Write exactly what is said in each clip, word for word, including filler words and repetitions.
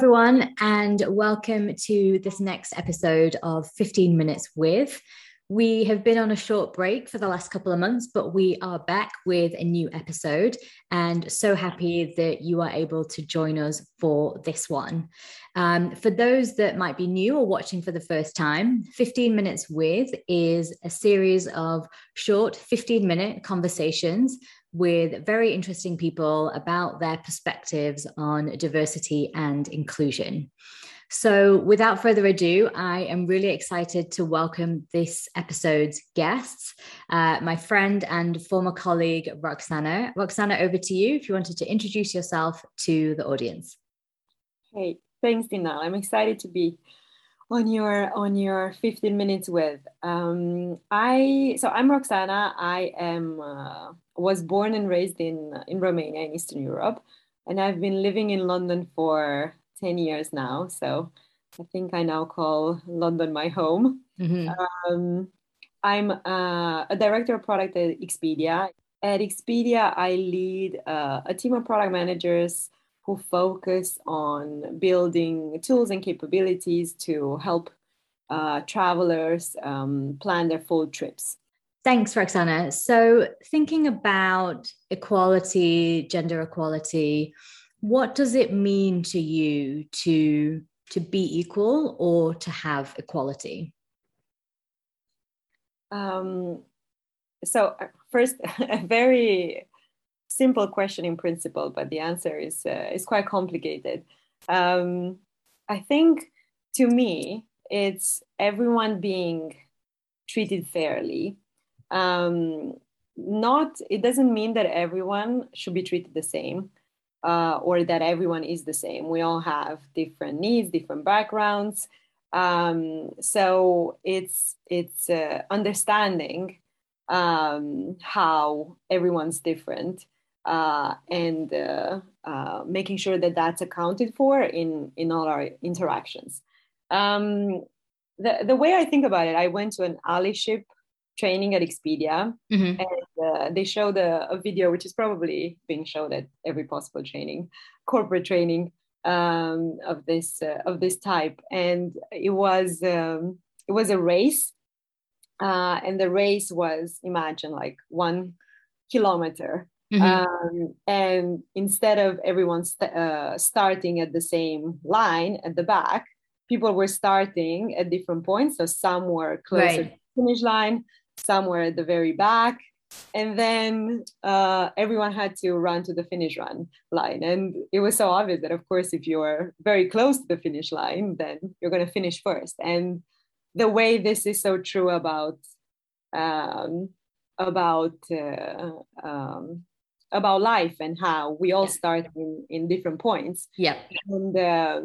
everyone, and welcome to this next episode of fifteen minutes with. We have been on a short break for the last couple of months, but we are back with a new episode and so happy that you are able to join us for this one. Um, for those that might be new or watching for the first time, fifteen minutes with is a series of short fifteen minute conversations with very interesting people about their perspectives on diversity and inclusion. So without further ado, I am really excited to welcome this episode's guests, uh, my friend and former colleague, Roxana. Roxana, over to you if you wanted to introduce yourself to the audience. Hey, thanks, Dina. I'm excited to be on your on your fifteen minutes with. Um, I so I'm Roxana. I am uh, was born and raised in in Romania in Eastern Europe, and I've been living in London for ten years now. So I think I now call London my home. Mm-hmm. Um, I'm uh, a director of product at Expedia. At Expedia, I lead uh, a team of product managers who focus on building tools and capabilities to help uh, travelers um, plan their full trips. Thanks, Roxana. So thinking about equality, gender equality, what does it mean to you to, to be equal or to have equality? Um, so first, a very simple question in principle, but the answer is uh, is quite complicated. Um, I think, to me, it's everyone being treated fairly. Um, not it doesn't mean that everyone should be treated the same, uh, or that everyone is the same. We all have different needs, different backgrounds. Um, so it's it's uh, understanding um, how everyone's different. Uh, and uh, uh, making sure that that's accounted for in, in all our interactions. Um, the, the way I think about it, I went to an allyship training at Expedia, mm-hmm. and uh, they showed a, a video, which is probably being shown at every possible training, corporate training um, of this uh, of this type. And it was um, it was a race, uh, and the race was, imagine like one kilometer. Mm-hmm. Um, and instead of everyone st- uh, starting at the same line at the back, people were starting at different points. So some were closer right. to the finish line, some were at the very back. And then uh, everyone had to run to the finish run line. And it was so obvious that, of course, if you're very close to the finish line, then you're going to finish first. And the way this is so true about um, about uh, um, about life and how we all start in, in different points. Yeah. And uh,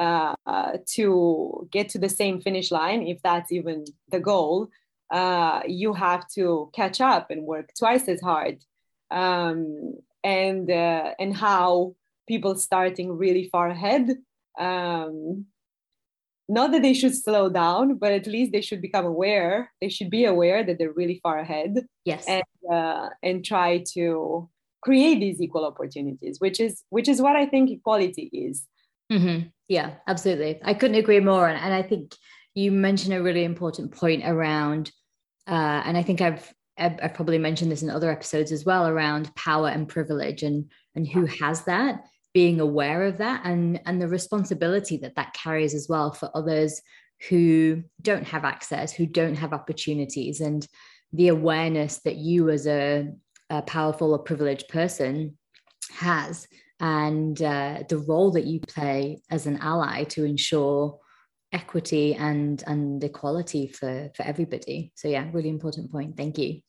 uh, to get to the same finish line, if that's even the goal, uh, you have to catch up and work twice as hard. Um, and uh, and how people starting really far ahead, um, not that they should slow down, but at least they should become aware. They should be aware that they're really far ahead. Yes. And uh, and try to create these equal opportunities, which is which is what I think equality is. Mm-hmm. Yeah, absolutely. I couldn't agree more. And, and I think you mentioned a really important point around, uh, and I think I've, I've I've probably mentioned this in other episodes as well, around power and privilege and and who has that, being aware of that, and and the responsibility that that carries as well for others who don't have access, who don't have opportunities, and the awareness that you as a a powerful or privileged person has, and uh, the role that you play as an ally to ensure equity and, and equality for, for everybody. So yeah, really important point. Thank you.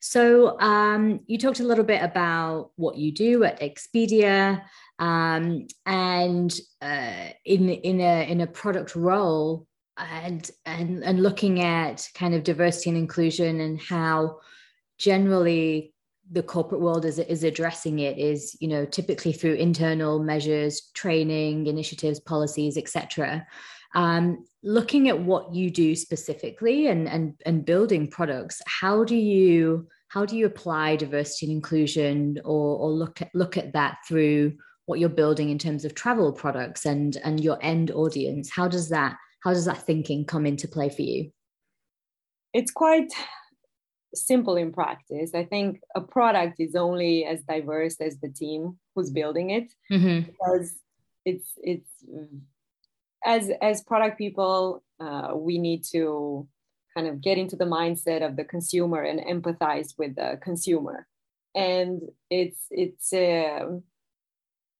So um, you talked a little bit about what you do at Expedia, um, and uh, in in a in a product role, and and and looking at kind of diversity and inclusion and how generally the corporate world is is addressing it is, you know, typically through internal measures, training, initiatives, policies, et cetera. Um, looking at what you do specifically and, and, and building products, how do you how do you apply diversity and inclusion, or, or look at look at that through what you're building in terms of travel products and and your end audience? How does that how does that thinking come into play for you? It's quite simple in practice. I think a product is only as diverse as the team who's building it, mm-hmm. because it's it's as as product people, uh, we need to kind of get into the mindset of the consumer and empathize with the consumer. And it's it's uh,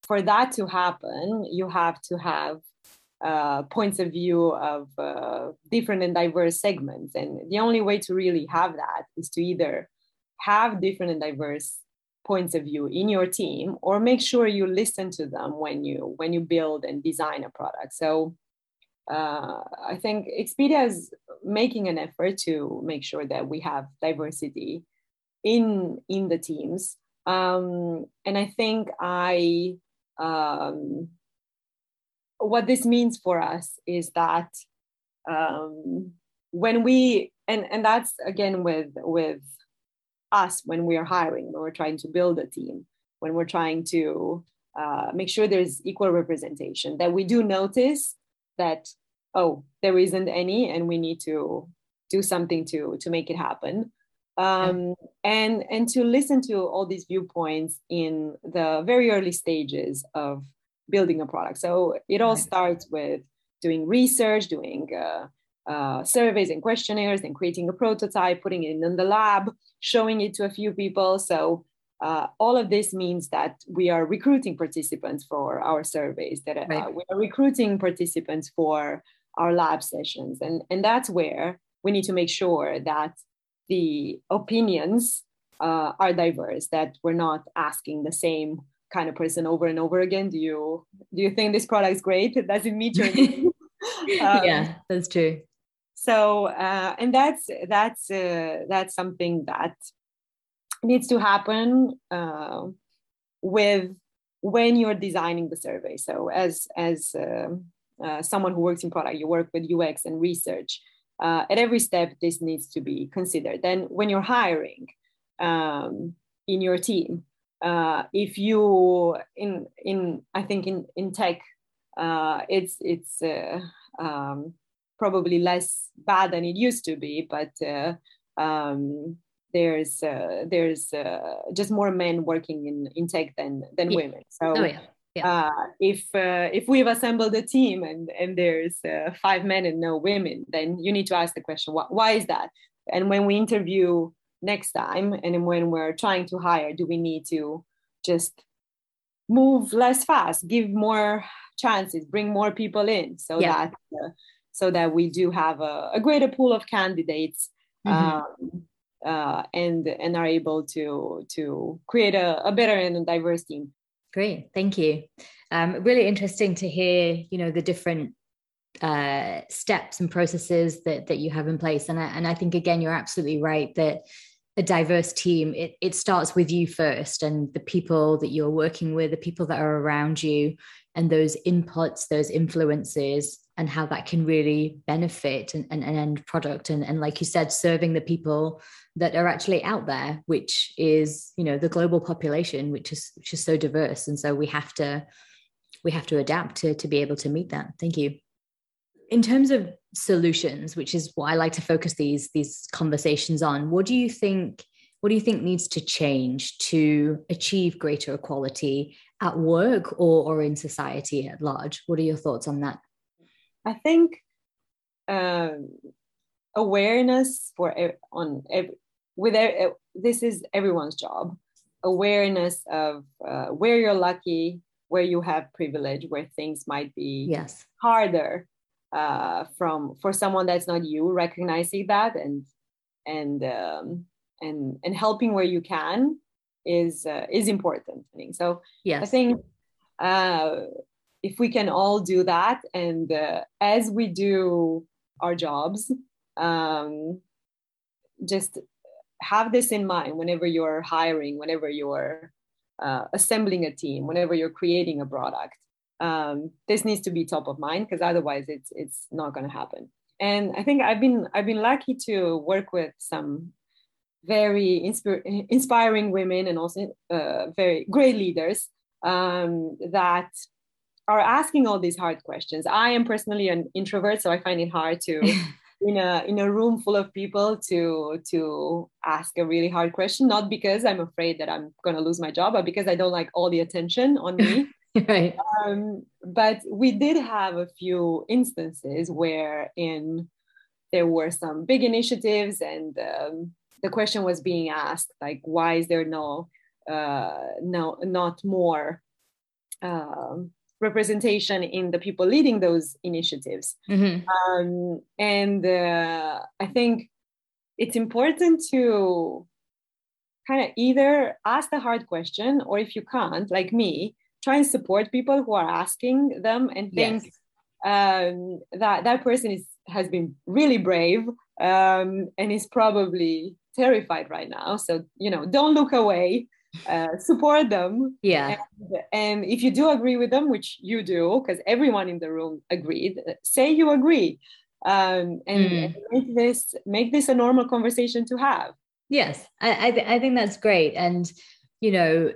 for that to happen, you have to have uh, points of view of uh, different and diverse segments. And the only way to really have that is to either have different and diverse points of view in your team, or make sure you listen to them when you when you build and design a product. So uh, I think Expedia is making an effort to make sure that we have diversity in in the teams. Um, and I think I um, what this means for us is that um, when we and and that's again with with us when we are hiring, when we're trying to build a team, when we're trying to uh, make sure there's equal representation, that we do notice that, oh, there isn't any, and we need to do something to to make it happen. Um, and and to listen to all these viewpoints in the very early stages of building a product. So it all starts with doing research, doing uh, uh, surveys and questionnaires, and creating a prototype, putting it in the lab, showing it to a few people. So uh, all of this means that we are recruiting participants for our surveys, that uh, right. we are recruiting participants for our lab sessions. And, and that's where we need to make sure that the opinions uh, are diverse, that we're not asking the same kind of person over and over again. Do you do you think this product is great? It doesn't meet your needs. um, yeah, that's true. So, uh, and that's that's uh, that's something that needs to happen uh, with when you're designing the survey. So, as as uh, uh, someone who works in product, you work with U X and research. Uh, at every step, this needs to be considered. Then when you're hiring um, in your team, uh, if you, in in I think in, in tech, uh, it's it's uh, um, probably less bad than it used to be, but uh, um, there's uh, there's uh, just more men working in, in tech than, than yeah. women. So. Oh, yeah. Yeah. Uh, if uh, if we've assembled a team and, and there's uh, five men and no women, then you need to ask the question, why, why is that? And when we interview next time, and when we're trying to hire, do we need to just move less fast, give more chances, bring more people in, so yeah. that uh, so that we do have a, a greater pool of candidates, mm-hmm. um, uh, and and are able to to create a, a better and a diverse team. Great. Thank you. Um, really interesting to hear, you know, the different uh, steps and processes that that you have in place. And I, and I think, again, you're absolutely right that a diverse team, it, it starts with you first, and the people that you're working with, the people that are around you, and those inputs, those influences, and how that can really benefit an, an, an end product. And, and like you said, serving the people that are actually out there, which is, you know, the global population, which is which is so diverse. And so we have to we have to adapt to, to be able to meet that. Thank you. In terms of solutions, which is what I like to focus these these conversations on, what do you think what do you think needs to change to achieve greater equality at work or, or in society at large? What are your thoughts on that? I think uh, awareness for on with this is everyone's job. Awareness of uh, where you're lucky, where you have privilege, where things might be yes. harder uh, from for someone that's not you. Recognizing that and and um, and and helping where you can is uh, is important. I think so. Yes. I think. Uh, If we can all do that, and uh, as we do our jobs, um, just have this in mind whenever you're hiring, whenever you're uh, assembling a team, whenever you're creating a product. Um, this needs to be top of mind, because otherwise, it's it's not going to happen. And I think I've been I've been lucky to work with some very inspir- inspiring women, and also uh, very great leaders. um, that are asking all these hard questions. I am personally an introvert, so I find it hard to, in a in a room full of people, to to ask a really hard question. Not because I'm afraid that I'm going to lose my job, but because I don't like all the attention on me. Right. Um, but we did have a few instances where in there were some big initiatives, and um, the question was being asked, like, why is there no, uh, no, not more um, representation in the people leading those initiatives? Mm-hmm. Um, and uh, I think it's important to kind of either ask the hard question, or if you can't, like me, try and support people who are asking them and think, yes, um, that that person is, has been really brave um, and is probably terrified right now. So, you know, don't look away, uh, support them. Yeah. And, and if you do agree with them, which you do, because everyone in the room agreed, say you agree, um, and, mm. and make this, make this a normal conversation to have. Yes. I, I, th- I think that's great. And, you know,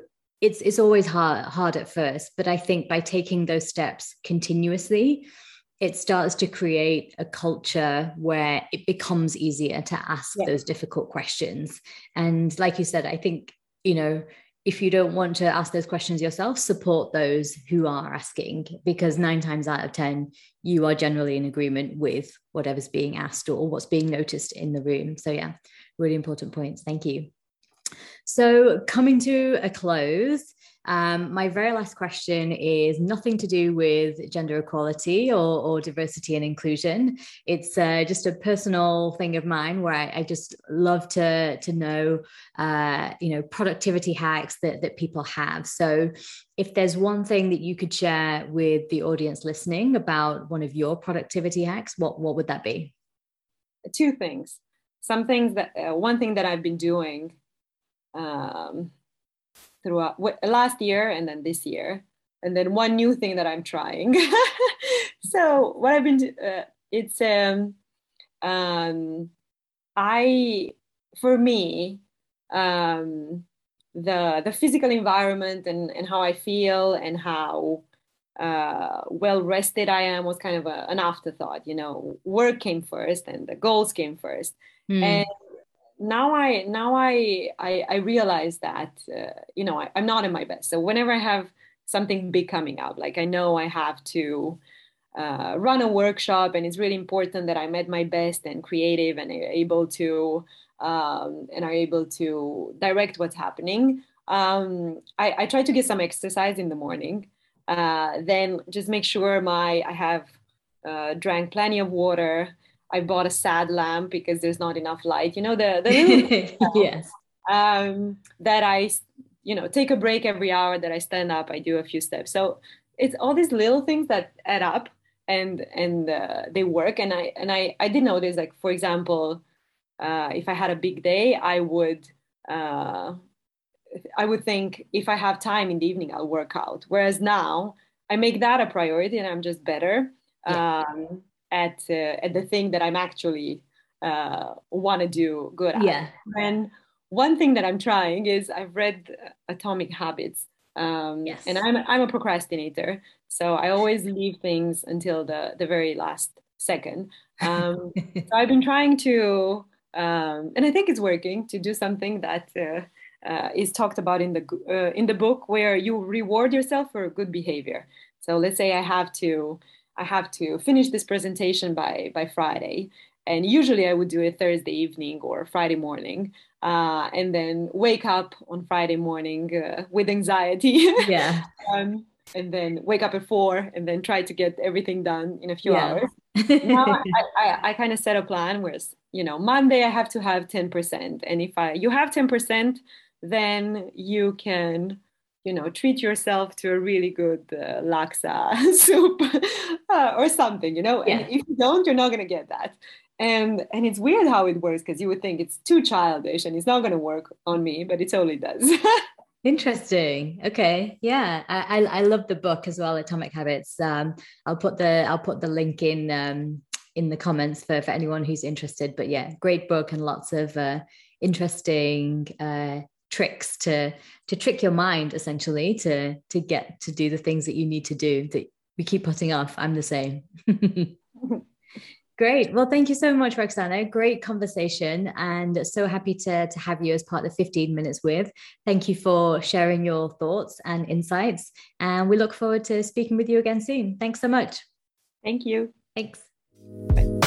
It's it's always hard, hard at first, but I think by taking those steps continuously, it starts to create a culture where it becomes easier to ask yeah. those difficult questions. And like you said, I think, you know, if you don't want to ask those questions yourself, support those who are asking, because nine times out of ten, you are generally in agreement with whatever's being asked or what's being noticed in the room. So yeah, really important points. Thank you. So coming to a close, um, my very last question is nothing to do with gender equality or, or diversity and inclusion. It's uh, just a personal thing of mine where I, I just love to, to know, uh, you know, productivity hacks that, that people have. So if there's one thing that you could share with the audience listening about one of your productivity hacks, what, what would that be? Two things. Some things that, uh, one thing that I've been doing um throughout w- last year and then this year, and then one new thing that I'm trying. So what I've been do- uh, it's um um I for me um the the physical environment and and how I feel and how uh well rested I am was kind of a, an afterthought. You know, work came first and the goals came first. mm. and Now I now I I, I realize that uh, you know I, I'm not at my best. So whenever I have something big coming up, like I know I have to uh, run a workshop, and it's really important that I'm at my best and creative and able to um, and are able to direct what's happening. Um, I, I try to get some exercise in the morning. Uh, then just make sure my I have uh, drank plenty of water. I bought a sad lamp because there's not enough light, you know, the, the little yes. um, that I, you know, take a break every hour, that I stand up, I do a few steps. So it's all these little things that add up and, and uh, they work. And I, and I, I did notice, like, for example, uh, if I had a big day, I would, uh, I would think if I have time in the evening, I'll work out. Whereas now I make that a priority and I'm just better. Yeah. Um, at uh, at the thing that I'm actually uh, want to do good at. Yeah. And one thing that I'm trying is I've read Atomic Habits. Um, yes. And I'm I'm a procrastinator. So I always leave things until the, the very last second. Um, so I've been trying to, um, and I think it's working, to do something that uh, uh, is talked about in the, uh, in the book, where you reward yourself for good behavior. So let's say I have to... I have to finish this presentation by, by Friday. And usually I would do it Thursday evening or Friday morning, uh, and then wake up on Friday morning uh, with anxiety. Yeah. um, and then wake up at four and then try to get everything done in a few yeah. hours. Now I, I, I kind of set a plan where, you know, Monday I have to have ten percent. And if I you have ten percent, then you can... you know, treat yourself to a really good uh, laksa soup uh, or something, you know, and yeah. if you don't, you're not going to get that. And and it's weird how it works, because you would think it's too childish and it's not going to work on me, but it totally does. Interesting. Okay. Yeah. I, I, I love the book as well, Atomic Habits. Um, I'll put the, I'll put the link in, um, in the comments for, for anyone who's interested, but yeah, great book and lots of uh, interesting, uh, tricks to to trick your mind, essentially, to to get to do the things that you need to do that we keep putting off. I'm the same. Great. Well, thank you so much, Roxana. Great conversation, and so happy to, to have you as part of fifteen minutes with. Thank you for sharing your thoughts and insights. And we look forward to speaking with you again soon. Thanks so much. Thank you. Thanks. Bye.